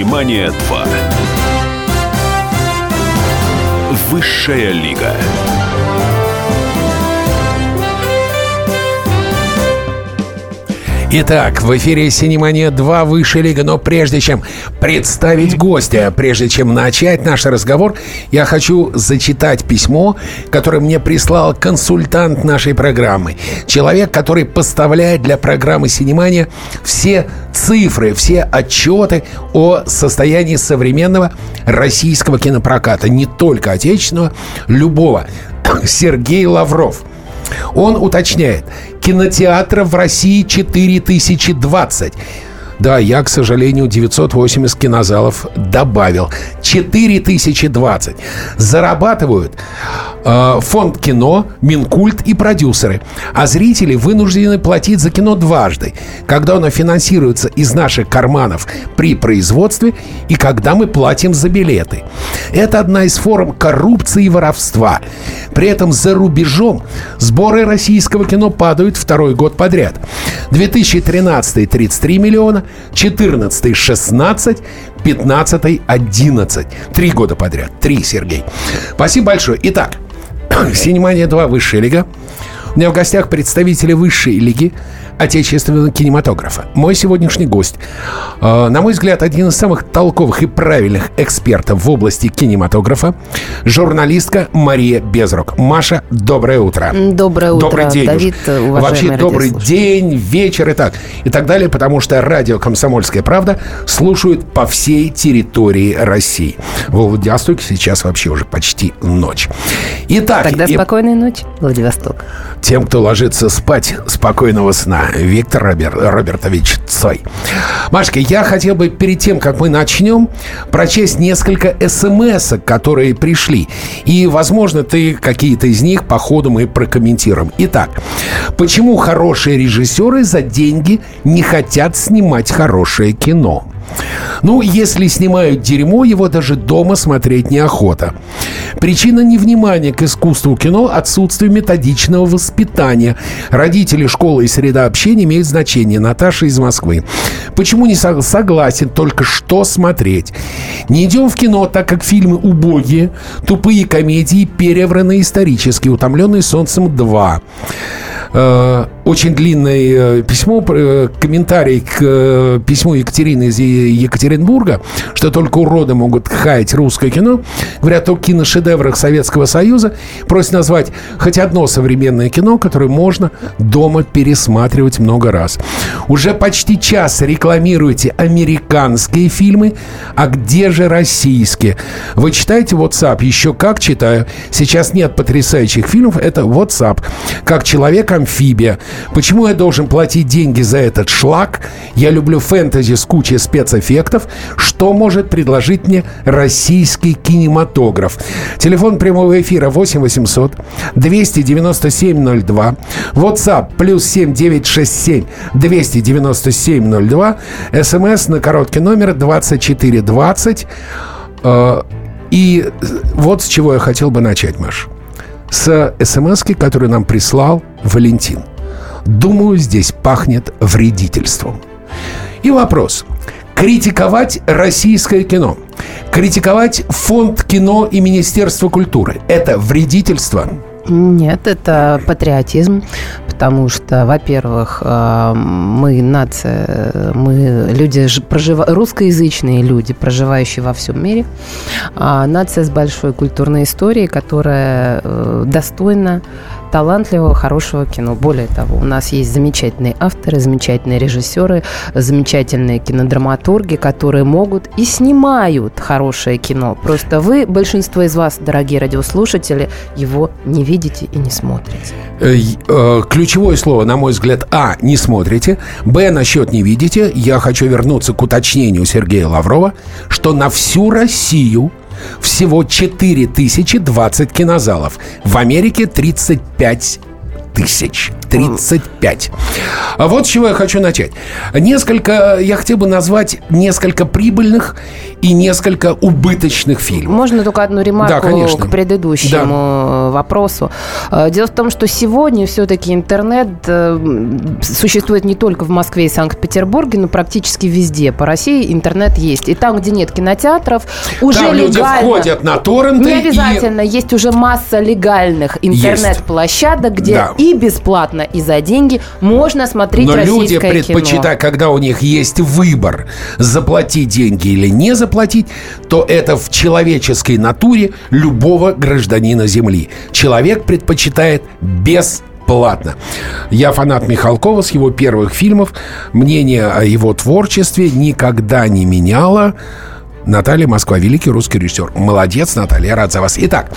«Синемания 2». Высшая лига. Итак, в эфире «Синемания 2. Высшая лига». Но прежде чем представить гостя, прежде чем начать наш разговор, я хочу зачитать письмо, которое мне прислал консультант нашей программы. Человек, который поставляет для программы «Синемания» все цифры, все отчеты о состоянии современного российского кинопроката. Не только отечественного, любого. Сергей Лавров. Он уточняет: кинотеатров в России 4020. Да, я, к сожалению, 980 кинозалов добавил. 4020. Зарабатывают фонд кино, Минкульт и продюсеры. А зрители вынуждены платить за кино дважды. Когда оно финансируется из наших карманов при производстве и когда мы платим за билеты. Это одна из форм коррупции и воровства. При этом за рубежом сборы российского кино падают второй год подряд. 2013 – 33 миллиона, 14 – 16, 15 – 11. 3 года подряд. 3, Сергей. Спасибо большое. Итак, «Синемания 2. Высшая лига». У меня в гостях представители высшей лиги отечественного кинематографа. Мой сегодняшний гость, на мой взгляд, один из самых толковых и правильных экспертов в области кинематографа, журналистка Мария Безрук. Маша, доброе утро. Доброе утро, добрый день, Давид, уважаемый вообще добрый день, вечер и так далее, потому что радио «Комсомольская правда» слушают по всей территории России. Во Владивостоке сейчас вообще уже почти ночь. Итак, тогда спокойной ночи, Владивосток. Тем, кто ложится спать, спокойного сна. Виктор Робертович Цой. Машка, я хотел бы перед тем, как мы начнем, прочесть несколько смс-ок, которые пришли. И, возможно, ты какие-то из них по ходу мы прокомментируем. Итак, почему хорошие режиссеры за деньги не хотят снимать хорошее кино? Ну, если снимают дерьмо, его даже дома смотреть неохота. Причина невнимания к искусству кино – отсутствие методичного воспитания. Родители, школа и среда общения имеют значение. Наташа из Москвы. Почему не согласен, только что смотреть? Не идем в кино, так как фильмы убогие, тупые комедии, перевранные исторически. «Утомленные солнцем 2». Очень длинное письмо, комментарий к письму Екатерины из Екатеринбурга, что только уроды могут хаять русское кино. Говорят о киношедеврах Советского Союза. Просят назвать хоть одно современное кино, которое можно дома пересматривать много раз. Уже почти час рекламируете американские фильмы, а где же российские? Вы читаете WhatsApp? Еще как читаю. Сейчас нет потрясающих фильмов. Это WhatsApp. Как человек-амфибия. Почему я должен платить деньги за этот шлак? Я люблю фэнтези с кучей спецэффектов. Что может предложить мне российский кинематограф? Телефон прямого эфира 8 800 297 02. WhatsApp +7 967 297 02. СМС на короткий номер 2420. И вот с чего я хотел бы начать, Маш. С смс-ки, которую нам прислал Валентин. Думаю, здесь пахнет вредительством. И вопрос. Критиковать российское кино, критиковать фонд кино и Министерство культуры – это вредительство? Нет, это патриотизм, потому что, во-первых, мы нация, мы люди, русскоязычные люди, проживающие во всем мире, нация с большой культурной историей, которая достойна талантливого, хорошего кино. Более того, у нас есть замечательные авторы, замечательные режиссеры, замечательные кинодраматурги, которые могут и снимают хорошее кино. Просто вы, большинство из вас, дорогие радиослушатели, его не видите и не смотрите. Ключевое слово, на мой взгляд, А. Не смотрите. Б. Насчет не видите. Я хочу вернуться к уточнению Сергея Лаврова, что на всю Россию всего 4020 кинозалов. В Америке 35 тысяч. 35. А вот с чего я хочу начать. Я хотел бы назвать несколько прибыльных и несколько убыточных фильмов. Можно только одну ремарку к предыдущему вопросу. Дело в том, что сегодня все-таки интернет существует не только в Москве и Санкт-Петербурге, но практически везде. По России интернет есть. И там, где нет кинотеатров, уже там люди входят на торренты. Не обязательно. Есть уже масса легальных интернет-площадок, где и бесплатно, и за деньги можно смотреть российское кино. Но люди предпочитают, когда у них есть выбор, заплатить деньги или не заплатить, то это в человеческой натуре любого гражданина Земли. Человек предпочитает бесплатно. Я фанат Михалкова с его первых фильмов. Мнение о его творчестве никогда не меняло. Наталья Москва, великий русский режиссер. Молодец, Наталья, я рад за вас. Итак,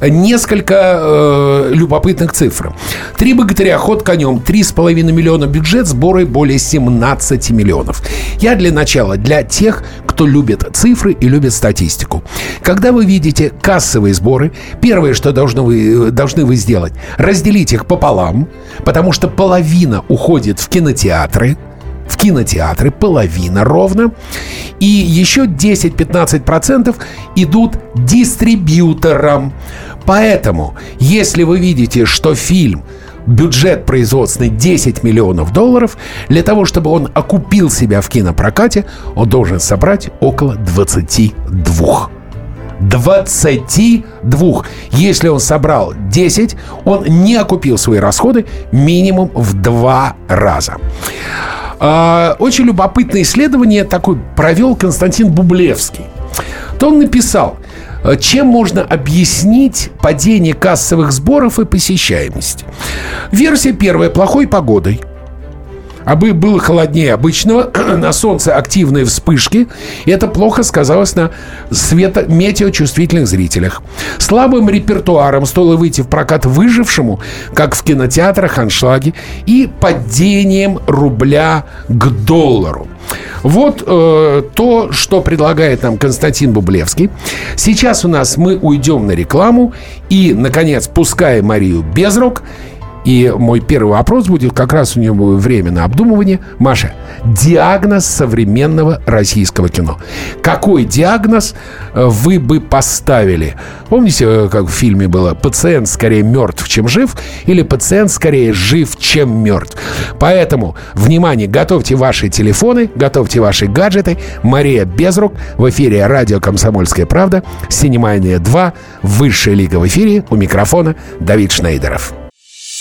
несколько любопытных цифр. «Три богатыря», «Ход конем», 3,5 миллиона бюджет, сборы более 17 миллионов. Я для начала для тех, кто любит цифры и любит статистику. Когда вы видите кассовые сборы, первое, что должны вы сделать, разделить их пополам, потому что половина уходит в кинотеатры. В кинотеатры половина ровно. И еще 10-15% идут дистрибьюторам. Поэтому, если вы видите, что фильм, бюджет производственный 10 миллионов долларов, для того, чтобы он окупил себя в кинопрокате, он должен собрать около 22. 22. Если он собрал 10, он не окупил свои расходы минимум в 2 раза. Очень любопытное исследование такое провел Константин Бублевский. То он написал, чем можно объяснить падение кассовых сборов и посещаемости. Версия первая. Плохой погодой. Было холоднее обычного, на солнце активные вспышки. И это плохо сказалось на метеочувствительных зрителях. Слабым репертуаром стоило выйти в прокат выжившему, как в кинотеатрах аншлаги, и падением рубля к доллару. Вот то, что предлагает нам Константин Бублевский. Сейчас мы уйдем на рекламу и, наконец, пускай Марию Безрук. И мой первый вопрос будет, как раз у нее было время на обдумывание. Маша, диагноз современного российского кино. Какой диагноз вы бы поставили? Помните, как в фильме было «Пациент скорее мертв, чем жив» или «Пациент скорее жив, чем мертв». Поэтому, внимание, готовьте ваши телефоны, готовьте ваши гаджеты. Мария Безрук в эфире радио «Комсомольская правда», «Синемания 2», «Высшая лига» в эфире. У микрофона Давид Шнейдеров.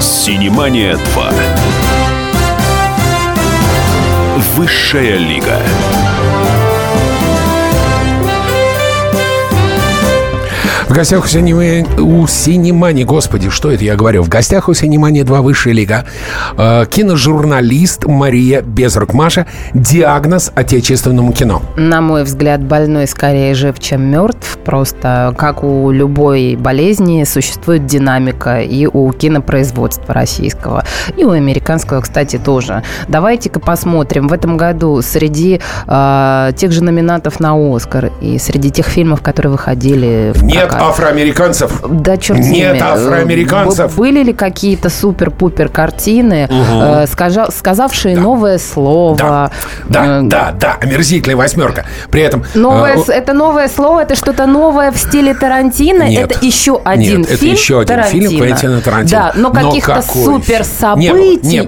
«Синемания 2. Высшая лига». В гостях у «Синемании», господи, что это я говорю? В гостях у «Синемании 2. Высшая лига» киножурналист Мария Безрук. Маша, диагноз отечественному кино. На мой взгляд, больной скорее жив, чем мертв. Просто, как у любой болезни, существует динамика и у кинопроизводства российского, и у американского, кстати, тоже. Давайте-ка посмотрим. В этом году среди тех же номинантов на «Оскар» и среди тех фильмов, которые выходили в прокат, афроамериканцев. Да, черт с ними. Нет афроамериканцев. Были ли какие-то супер-пупер картины, сказавшие новое слово? Да, омерзительная восьмерка. При этом... Это новое слово, это что-то новое в стиле Тарантино? Нет. Это еще один фильм Квентина Тарантино. Да, но каких-то супер-событий не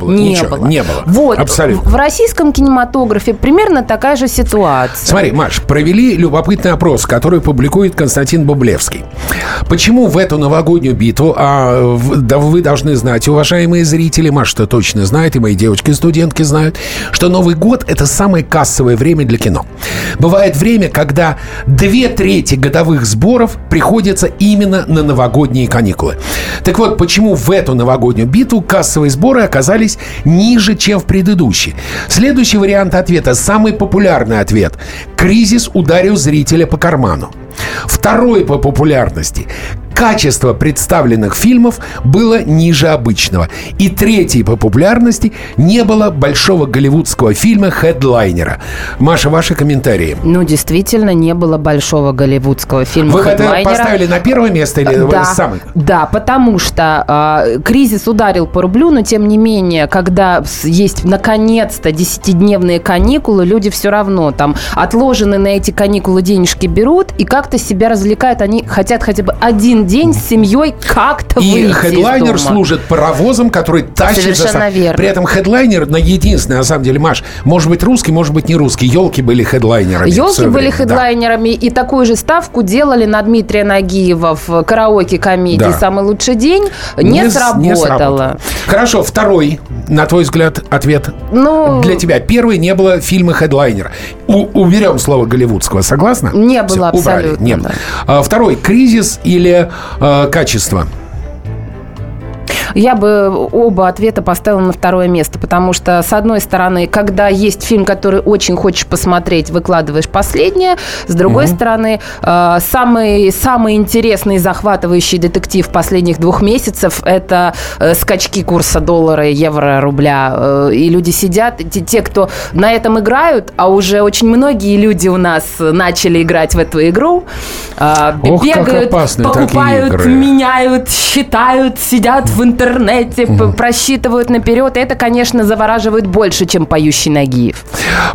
было. Вот, абсолютно. В российском кинематографе примерно такая же ситуация. Смотри, Маш, провели любопытный опрос, который публикует Константин Бублевский. Почему в эту новогоднюю битву, да вы должны знать, уважаемые зрители, Маша-то точно знает, и мои девочки-студентки знают, что Новый год – это самое кассовое время для кино. Бывает время, когда 2/3 годовых сборов приходится именно на новогодние каникулы. Так вот, почему в эту новогоднюю битву кассовые сборы оказались ниже, чем в предыдущей? Следующий вариант ответа, самый популярный ответ – кризис ударил зрителя по карману. Второй по популярности. Качество представленных фильмов было ниже обычного. И третий по популярности. Не было большого голливудского фильма «Хедлайнера». Маша, ваши комментарии. Ну, действительно, не было большого голливудского фильма «Хедлайнера». Вы это поставили на первое место или самый? Да, потому что кризис ударил по рублю, но, тем не менее, когда есть, наконец-то, 10-дневные каникулы, люди все равно там отложенные на эти каникулы денежки берут и как-то себя развлекают. Они хотят хотя бы один день с семьей как-то выйти из дома. И хедлайнер служит паровозом, который тащит за собой. Верно. При этом хедлайнер, на единственное, на самом деле, Маш, может быть русский, может быть не русский. Елки были хедлайнерами. Елки были хедлайнерами, да. И такую же ставку делали на Дмитрия Нагиева в караоке-комедии «Самый лучший день». Не сработало. Хорошо, второй, на твой взгляд, ответ для тебя. Первый, не было фильма «Хедлайнер». Уберем слово голливудского, согласна? Не было. Все, абсолютно. Убрали. Не было. Да. Второй, кризис или качество? Я бы оба ответа поставила на второе место, потому что, с одной стороны, когда есть фильм, который очень хочешь посмотреть, выкладываешь последнее, с другой стороны, самый интересный и захватывающий детектив последних 2 месяцев – это скачки курса доллара, евро, рубля. И люди сидят, те, кто на этом играют, а уже очень многие люди у нас начали играть в эту игру, бегают, покупают, меняют, считают, сидят в интернете, просчитывают наперед. Это, конечно, завораживает больше, чем поющий Нагиев.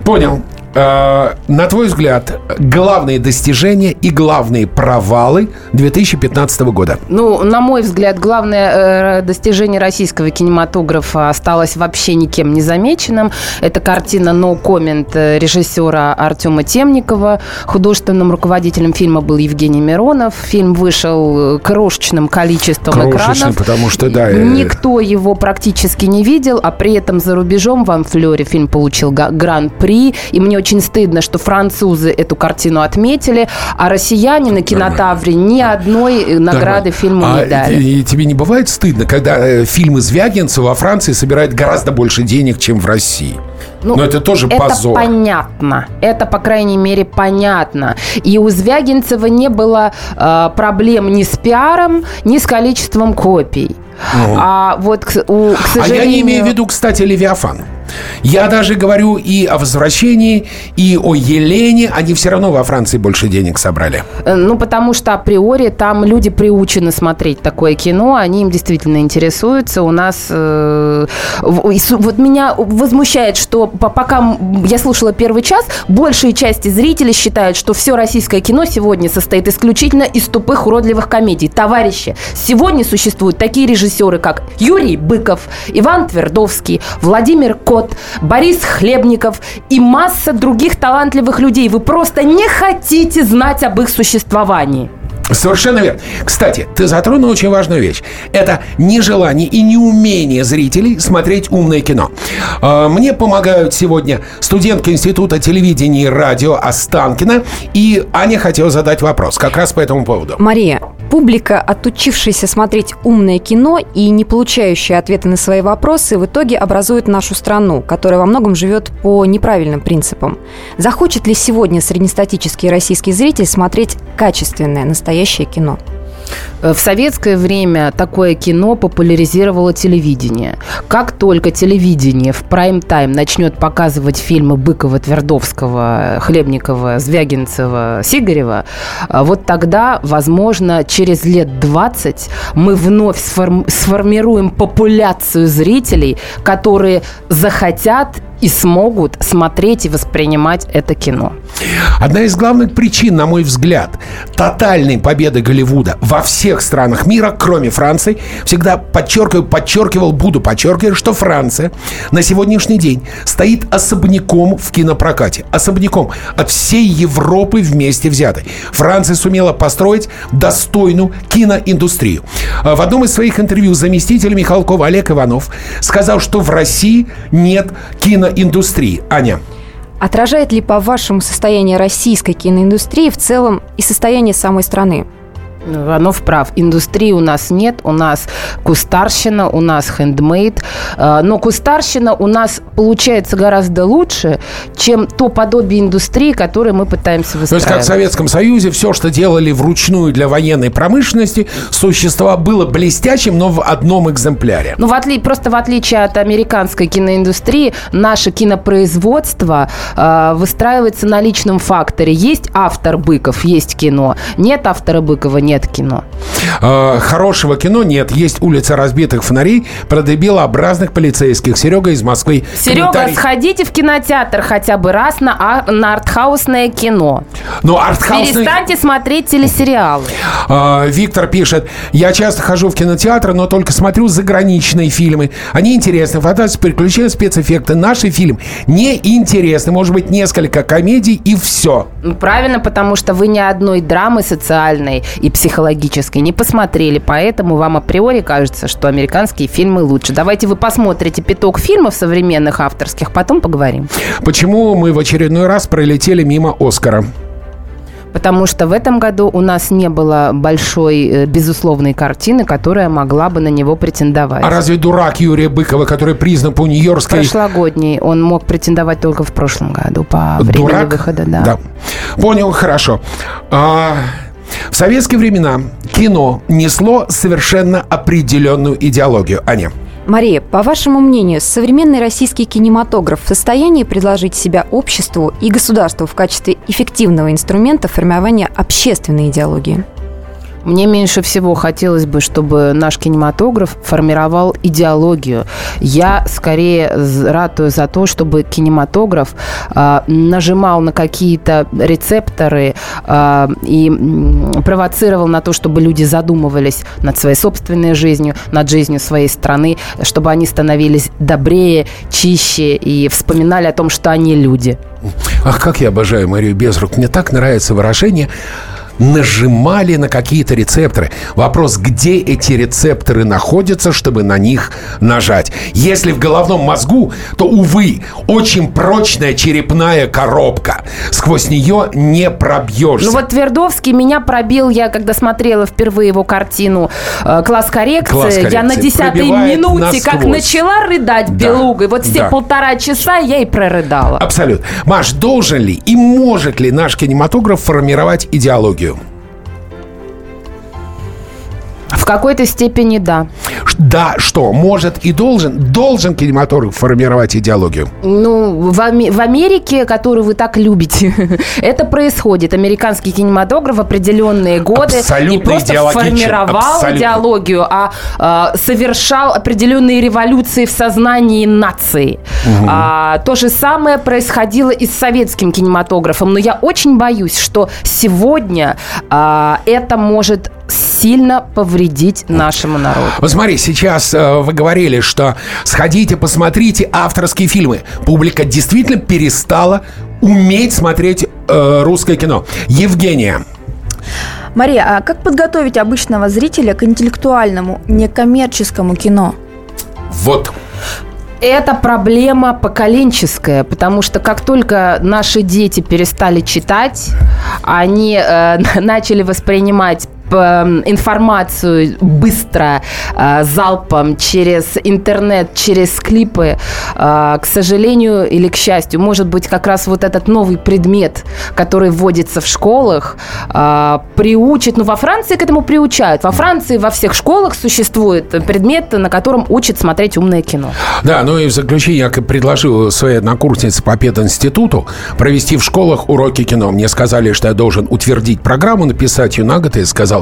Понял. На твой взгляд, главные достижения и главные провалы 2015 года? Ну, на мой взгляд, главное достижение российского кинематографа осталось вообще никем не замеченным. Это картина «No Comment» режиссера Артёма Темникова. Художественным руководителем фильма был Евгений Миронов. Фильм вышел крошечным количеством экранов. Потому что, никто его практически не видел, а при этом за рубежом в Амфлёре фильм получил гран-при. И мне очень стыдно, что французы эту картину отметили, а россияне на кинотавре ни одной награды фильму не дали. И тебе не бывает стыдно, когда фильмы Звягинцева во Франции собирают гораздо больше денег, чем в России? Но это тоже позор. Это понятно. Это, по крайней мере, понятно. И у Звягинцева не было проблем ни с пиаром, ни с количеством копий. А вот, к сожалению... А я не имею в виду, кстати, «Левиафан». Я даже говорю и о «Возвращении», и о «Елене». Они все равно во Франции больше денег собрали. Ну, потому что априори там люди приучены смотреть такое кино. Они им действительно интересуются. У нас... Вот меня возмущает, что пока я слушала первый час, большая часть зрителей считает, что все российское кино сегодня состоит исключительно из тупых, уродливых комедий. Товарищи, сегодня существуют такие режиссеры, как Юрий Быков, Иван Твердовский, Владимир Кот, Борис Хлебников и масса других талантливых людей. Вы просто не хотите знать об их существовании. Совершенно верно. Кстати, ты затронул очень важную вещь. Это нежелание и неумение зрителей смотреть умное кино. Мне помогают сегодня студентка Института телевидения и радио Останкина. И Аня хотела задать вопрос как раз по этому поводу. Мария, публика, отучившаяся смотреть умное кино и не получающая ответы на свои вопросы, в итоге образует нашу страну, которая во многом живет по неправильным принципам. Захочет ли сегодня среднестатистический российский зритель смотреть качественное, настоящее кино? В советское время такое кино популяризировало телевидение. Как только телевидение в прайм-тайм начнет показывать фильмы Быкова, Твердовского, Хлебникова, Звягинцева, Сигарева, вот тогда, возможно, через лет 20 мы вновь сформируем популяцию зрителей, которые захотят и смогут смотреть и воспринимать это кино. Одна из главных причин, на мой взгляд, тотальной победы Голливуда во всех странах мира, кроме Франции, всегда подчеркиваю, что Франция на сегодняшний день стоит особняком в кинопрокате. Особняком от всей Европы вместе взятой. Франция сумела построить достойную киноиндустрию. В одном из своих интервью заместитель Михалкова Олег Иванов сказал, что в России нет киноиндустрии. Аня. Отражает ли, по-вашему, состояние российской киноиндустрии в целом и состояние самой страны? Иванов прав. Индустрии у нас нет. У нас кустарщина, у нас хендмейд. Но кустарщина у нас получается гораздо лучше, чем то подобие индустрии, которое мы пытаемся выстраивать. То есть, как в Советском Союзе, все, что делали вручную для военной промышленности, было блестящим, но в одном экземпляре. Ну, просто в отличие от американской киноиндустрии, наше кинопроизводство выстраивается на личном факторе. Есть автор Быков, есть кино. Нет автора Быкова, нет кино. Хорошего кино нет. Есть улица разбитых фонарей про дебилообразных полицейских. Серега из Москвы. Серега, сходите в кинотеатр хотя бы раз на артхаусное кино. Перестаньте смотреть телесериалы. Виктор пишет: я часто хожу в кинотеатр, но только смотрю заграничные фильмы. Они интересны. Фантастика, приключения, спецэффекты. Наш фильм неинтересны. Может быть, несколько комедий и все. Правильно, потому что вы ни одной драмы социальной и психологической не посмотрели, поэтому вам априори кажется, что американские фильмы лучше. Давайте вы посмотрите пяток фильмов современных авторских, потом поговорим. Почему мы в очередной раз пролетели мимо «Оскара»? Потому что в этом году у нас не было большой, безусловной картины, которая могла бы на него претендовать. А разве дурак Юрия Быкова, который признан по Нью-Йоркской... Прошлогодний. Он мог претендовать только в прошлом году по времени выхода. Да. Понял, хорошо. В советские времена кино несло совершенно определенную идеологию. Аня. Мария, по вашему мнению, современный российский кинематограф в состоянии предложить себя обществу и государству в качестве эффективного инструмента формирования общественной идеологии? Мне меньше всего хотелось бы, чтобы наш кинематограф формировал идеологию. Я скорее ратую за то, чтобы кинематограф нажимал на какие-то рецепторы и провоцировал на то, чтобы люди задумывались над своей собственной жизнью, над жизнью своей страны, чтобы они становились добрее, чище и вспоминали о том, что они люди. Ах, как я обожаю Марию Безрук. Мне так нравится выражение «нажимали на какие-то рецепторы». Вопрос, где эти рецепторы находятся, чтобы на них нажать. Если в головном мозгу, то, увы, очень прочная черепная коробка. Сквозь нее не пробьешься. Ну вот Твердовский меня пробил. Я, когда смотрела впервые его картину «Класс коррекции», я на 10-й минуте как начала рыдать белугой. Вот все полтора часа я и прорыдала. Абсолютно. Маш, должен ли и может ли наш кинематограф формировать идеологию? В какой-то степени да. Да, что может и должен. Должен кинематограф формировать идеологию? Ну, в Америке, которую вы так любите, это происходит. Американский кинематограф в определенные годы абсолютно не просто формировал идеологию, а совершал определенные революции в сознании нации. Угу. То же самое происходило и с советским кинематографом. Но я очень боюсь, что сегодня это может сильно повредить нашему народу. Вот смотри, сейчас вы говорили, что сходите, посмотрите авторские фильмы. Публика действительно перестала уметь смотреть русское кино. Евгения. Мария, а как подготовить обычного зрителя к интеллектуальному, некоммерческому кино? Вот. Это проблема поколенческая, потому что как только наши дети перестали читать, они начали воспринимать информацию быстро, залпом, через интернет, через клипы. К сожалению или к счастью, может быть, как раз вот этот новый предмет, который вводится в школах, приучит. Ну, во Франции к этому приучают. Во Франции во всех школах существует предмет, на котором учат смотреть умное кино. Да, ну и в заключение я предложил своей однокурснице по пединституту провести в школах уроки кино. Мне сказали, что я должен утвердить программу, написать ее на год, и сказал: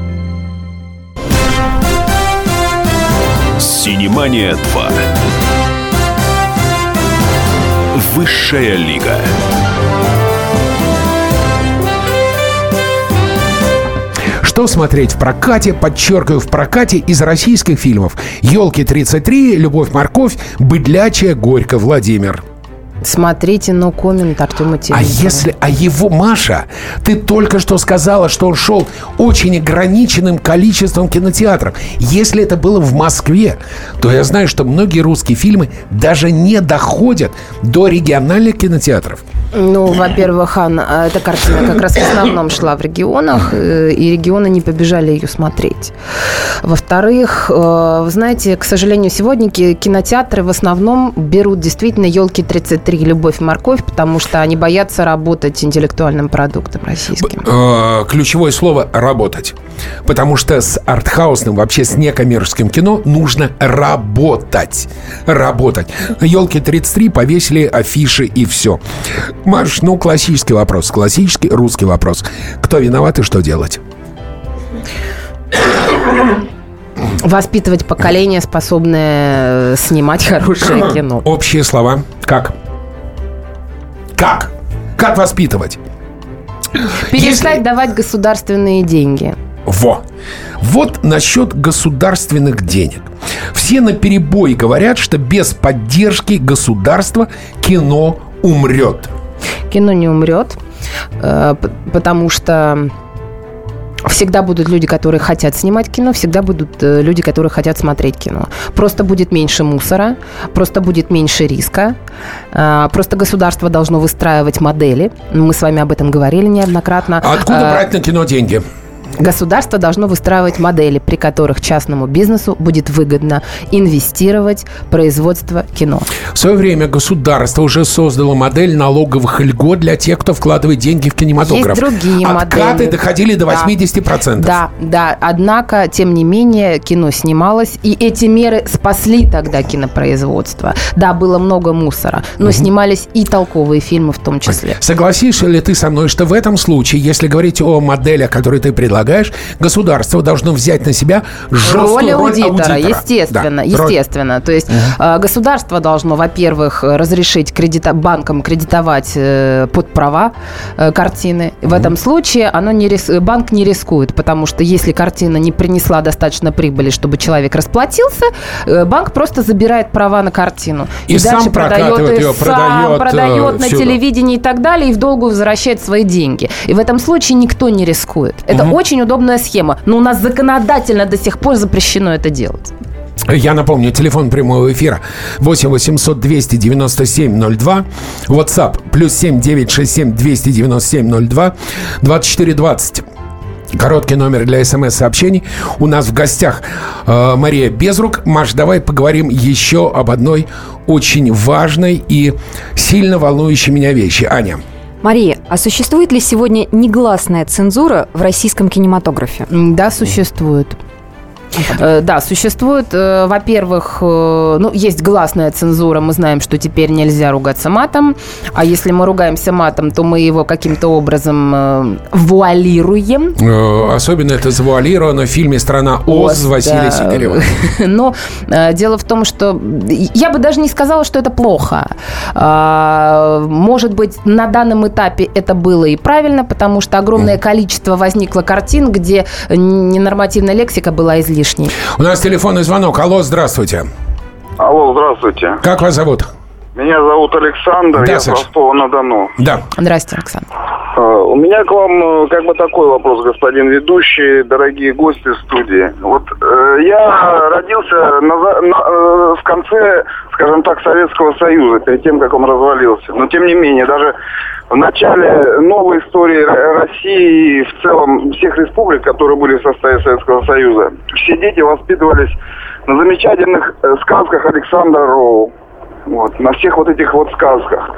«Синемания 2». Высшая лига. Что смотреть в прокате, подчеркиваю, в прокате из российских фильмов: «Елки-33», «Любовь-морковь», «Быдлячая», «Горько», «Владимир». Смотрите «No Comment» Артёма Терентьева. А его, Маша, ты только что сказала, что он шел очень ограниченным количеством кинотеатров. Если это было в Москве, то я знаю, что многие русские фильмы даже не доходят до региональных кинотеатров. Ну, во-первых, Анна, эта картина как раз в основном шла в регионах, и регионы не побежали ее смотреть. Во-вторых, вы знаете, к сожалению, сегодня кинотеатры в основном берут действительно «Елки-33», «Любовь и морковь», потому что они боятся работать интеллектуальным продуктом российским. Ключевое слово — работать. Потому что с артхаусным, вообще с некоммерческим кино нужно работать. Работать. «Елки-33» повесили афиши и все. Маш, ну классический вопрос, классический русский вопрос. Кто виноват и что делать? Воспитывать поколение, способное снимать хорошее кино. Общие слова. Как? Как? Как воспитывать? Перестать давать государственные деньги. Во! Вот насчет государственных денег. Все наперебой говорят, что без поддержки государства кино умрет. Кино не умрет, потому что всегда будут люди, которые хотят снимать кино, всегда будут люди, которые хотят смотреть кино. Просто будет меньше мусора, просто будет меньше риска, просто государство должно выстраивать модели. Мы с вами об этом говорили неоднократно. А откуда брать на кино деньги? Государство должно выстраивать модели, при которых частному бизнесу будет выгодно инвестировать в производство кино. В свое время государство уже создало модель налоговых льгот для тех, кто вкладывает деньги в кинематограф. Есть другие модели. Откаты доходили до 80%. Да. Однако, тем не менее, кино снималось, и эти меры спасли тогда кинопроизводство. Да, было много мусора, но снимались и толковые фильмы в том числе. Согласишься ли ты со мной, что в этом случае, если говорить о моделях, которые ты предлагаешь, государство должно взять на себя жесткую роль аудитора. Естественно. То есть государство должно, во-первых, разрешить банкам кредитовать под права картины. В этом случае банк не рискует, потому что если картина не принесла достаточно прибыли, чтобы человек расплатился, банк просто забирает права на картину. И дальше сам продает ее, продает на телевидении и так далее, и в долгую возвращает свои деньги. И в этом случае никто не рискует. Это очень удобная схема, но у нас законодательно до сих пор запрещено это делать. Я напомню, телефон прямого эфира 8 800 297 02, WhatsApp плюс 7 967 297 02, 2420. Короткий номер для СМС-сообщений. У нас в гостях Мария Безрук. Маш, давай поговорим еще об одной очень важной и сильно волнующей меня вещи. Аня. Мария, а существует ли сегодня негласная цензура в российском кинематографе? Да, существует. Да, существует. Во-первых, есть гласная цензура. Мы знаем, что теперь нельзя ругаться матом. А если мы ругаемся матом, то мы его каким-то образом вуалируем. Особенно это завуалировано в фильме «Страна Оз» Василия Сигарева. Но дело в том, что я бы даже не сказала, что это плохо. Может быть, на данном этапе это было и правильно, потому что огромное количество возникло картин, где ненормативная лексика была излишней. У нас телефонный звонок. Алло, здравствуйте. Алло, здравствуйте. Как вас зовут? Меня зовут Александр, да, я с Ростова-на-Дону. Да. Здравствуйте, Александр. У меня к вам такой вопрос, господин ведущий, дорогие гости в студии. Я родился в конце, скажем так, Советского Союза, перед тем, как он развалился. Но, тем не менее, даже в начале новой истории России и в целом всех республик, которые были в составе Советского Союза, все дети воспитывались на замечательных сказках Александра Роу. Вот, на всех вот этих вот сказках.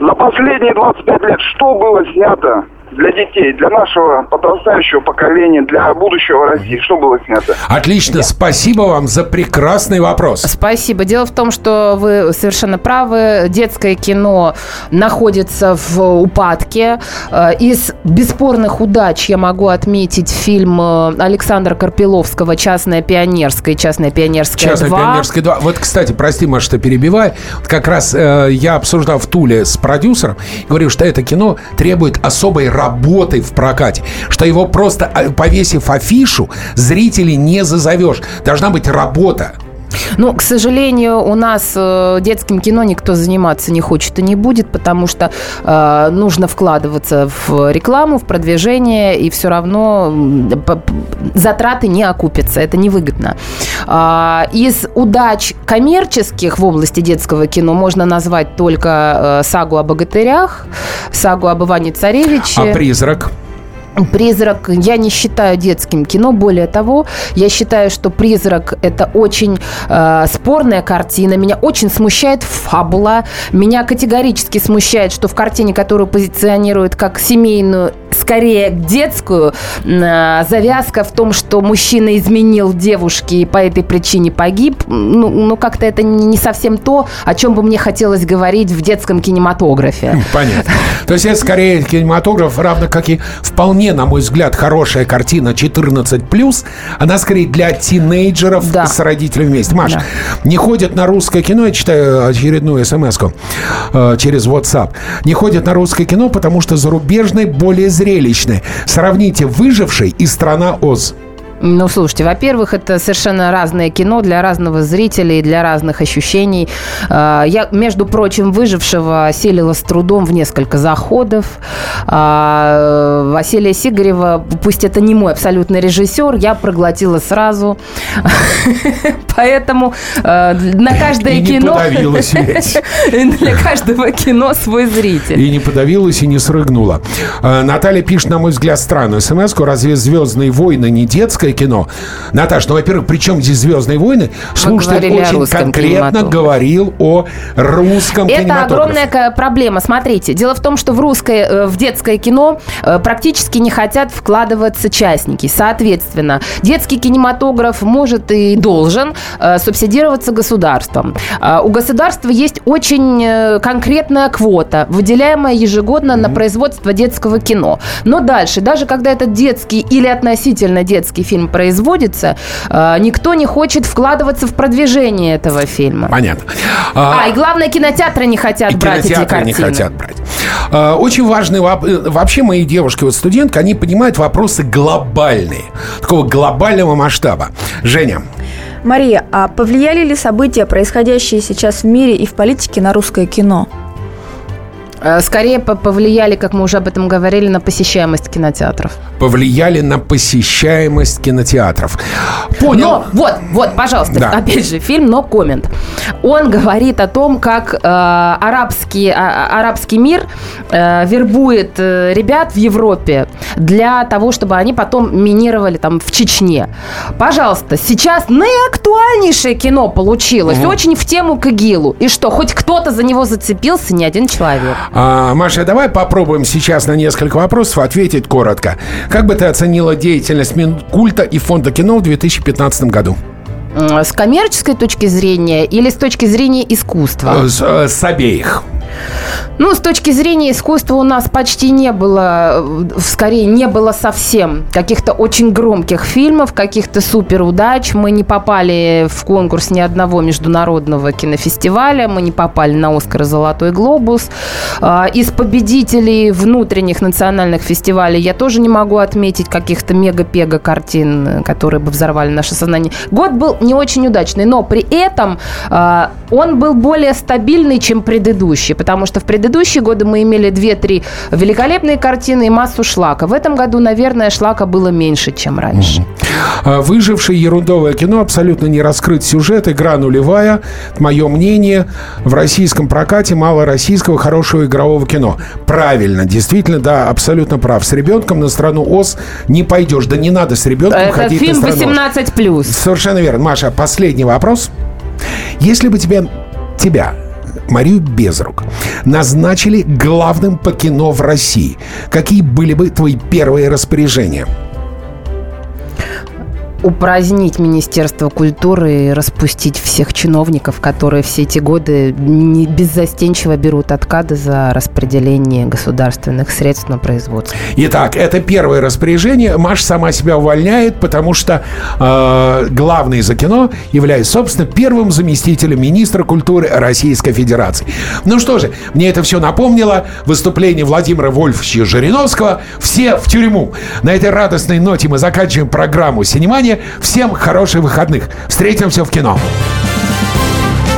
За последние 25 лет что было снято для детей, для нашего подрастающего поколения, для будущего России? Что было снято? Отлично, спасибо вам за прекрасный вопрос. Спасибо. Дело в том, что вы совершенно правы. Детское кино находится в упадке. Из бесспорных удач я могу отметить фильм Александра Карпиловского «Частное пионерское» и «Частное пионерское 2». «Частное пионерское 2». Вот, кстати, прости, Маша, что перебиваю. Как раз я обсуждал в Туле с продюсером. Говорил, что это кино требует особой работы в прокате, что его просто повесив афишу, зрителей не зазовешь. Должна быть работа. Ну, к сожалению, у нас детским кино никто заниматься не хочет и не будет, потому что нужно вкладываться в рекламу, в продвижение, и все равно затраты не окупятся, это невыгодно. Из удач коммерческих в области детского кино можно назвать только сагу о богатырях, сагу об Иване Царевиче. А «Призрак»? «Призрак» я не считаю детским кино. Более того, я считаю, что «Призрак» – это очень спорная картина. Меня очень смущает фабула. Меня категорически смущает, что в картине, которую позиционируют как семейную, скорее детскую, завязка в том, что мужчина изменил девушке и по этой причине погиб. Ну как-то это не совсем то, о чем бы мне хотелось говорить в детском кинематографе. Понятно. То есть это скорее кинематограф, равно как и вполне, на мой взгляд, хорошая картина 14+, она скорее для тинейджеров, да, с родителями вместе. Маш, да, не ходят на русское кино, я читаю очередную смс-ку через WhatsApp, не ходят на русское кино, потому что зарубежное более зрелищное. Сравните «Выживший» и «Страна Оз». Ну, слушайте, во-первых, это совершенно разное кино для разного зрителя и для разных ощущений. Я, между прочим, «Выжившего» селила с трудом в несколько заходов. Василия Сигарева, пусть это не мой абсолютно режиссер, я проглотила сразу. Поэтому на каждое кино... Для каждого кино свой зритель. И не подавилась, и не срыгнула. Наталья пишет, на мой взгляд, странную смс-ку. Разве «Звездные войны» не детское кино? Наташа, ну, во-первых, при чем здесь «Звездные войны»? Слушатель очень конкретно говорил о русском кинематографе. Это огромная проблема. Смотрите, дело в том, что в детское кино практически не хотят вкладываться частники. Соответственно, детский кинематограф может и должен субсидироваться государством. У государства есть очень конкретная квота, выделяемая ежегодно на производство детского кино. Но дальше, даже когда этот детский или относительно детский фильм производится, никто не хочет вкладываться в продвижение этого фильма. Понятно. И главное, кинотеатры не хотят брать эти картины. Очень важный вообще мои девушки, вот студентки, они понимают вопросы глобальные, такого глобального масштаба. Женя. Мария, а повлияли ли события, происходящие сейчас в мире и в политике, на русское кино? Скорее повлияли, как мы уже об этом говорили, на посещаемость кинотеатров. Повлияли на посещаемость кинотеатров. Понял. Но, вот, пожалуйста, да, опять же, фильм «No Comment». Он говорит о том, как арабский мир вербует ребят в Европе для того, чтобы они потом минировали там в Чечне. Пожалуйста, сейчас наиактуальнейшее кино получилось. Очень в тему к ИГИЛу. И что, хоть кто-то за него зацепился? Ни один человек. Маша, давай попробуем сейчас на несколько вопросов ответить коротко. Как бы ты оценила деятельность Минкульта и Фонда кино в 2015 году? С коммерческой точки зрения или с точки зрения искусства? С обеих. Ну, с точки зрения искусства у нас почти не было, скорее, не было совсем каких-то очень громких фильмов, каких-то суперудач. Мы не попали в конкурс ни одного международного кинофестиваля, мы не попали на «Оскар» и «Золотой глобус». Из победителей внутренних национальных фестивалей я тоже не могу отметить каких-то мега-пега картин, которые бы взорвали наше сознание. Год был не очень удачный, но при этом он был более стабильный, чем предыдущий, потому что в предыдущие годы мы имели 2-3 великолепные картины и массу шлака. В этом году, наверное, шлака было меньше, чем раньше. «Выживший» — ерундовое кино, абсолютно не раскрыт сюжет, игра нулевая. Мое мнение, в российском прокате мало российского хорошего игрового кино. Правильно, действительно, да, абсолютно прав. С ребенком на «Страну Оз» не пойдешь. Да не надо с ребенком ходить на «Страну Оз». Это фильм 18+. Совершенно верно. Маша, последний вопрос. Если бы тебя Марию Безрук назначили главным по кино в России. Какие были бы твои первые распоряжения? Упразднить Министерство культуры и распустить всех чиновников, которые все эти годы беззастенчиво берут откаты за распределение государственных средств на производство. Итак, это первое распоряжение. Маша сама себя увольняет, потому что главный за кино является, собственно, первым заместителем министра культуры Российской Федерации. Ну что же, мне это все напомнило выступление Владимира Вольфовича Жириновского «Все в тюрьму». На этой радостной ноте мы заканчиваем программу «Синемания». Всем хороших выходных. Встретимся в кино.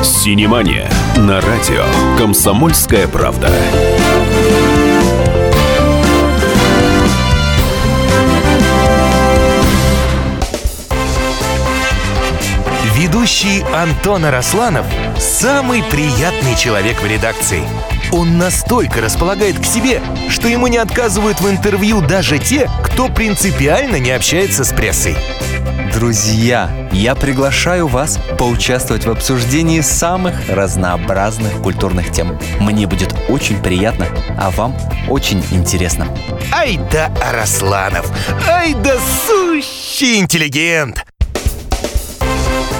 Синемания на радио «Комсомольская правда». Ведущий Антон Арасланов – самый приятный человек в редакции. Он настолько располагает к себе, что ему не отказывают в интервью даже те, кто принципиально не общается с прессой. Друзья, я приглашаю вас поучаствовать в обсуждении самых разнообразных культурных тем. Мне будет очень приятно, а вам очень интересно. Ай да Арасланов! Ай да сущий интеллигент!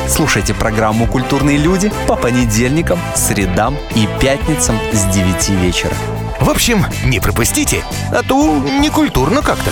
Слушайте программу «Культурные люди» по понедельникам, средам и пятницам с 9 вечера. В общем, не пропустите, а то некультурно как-то.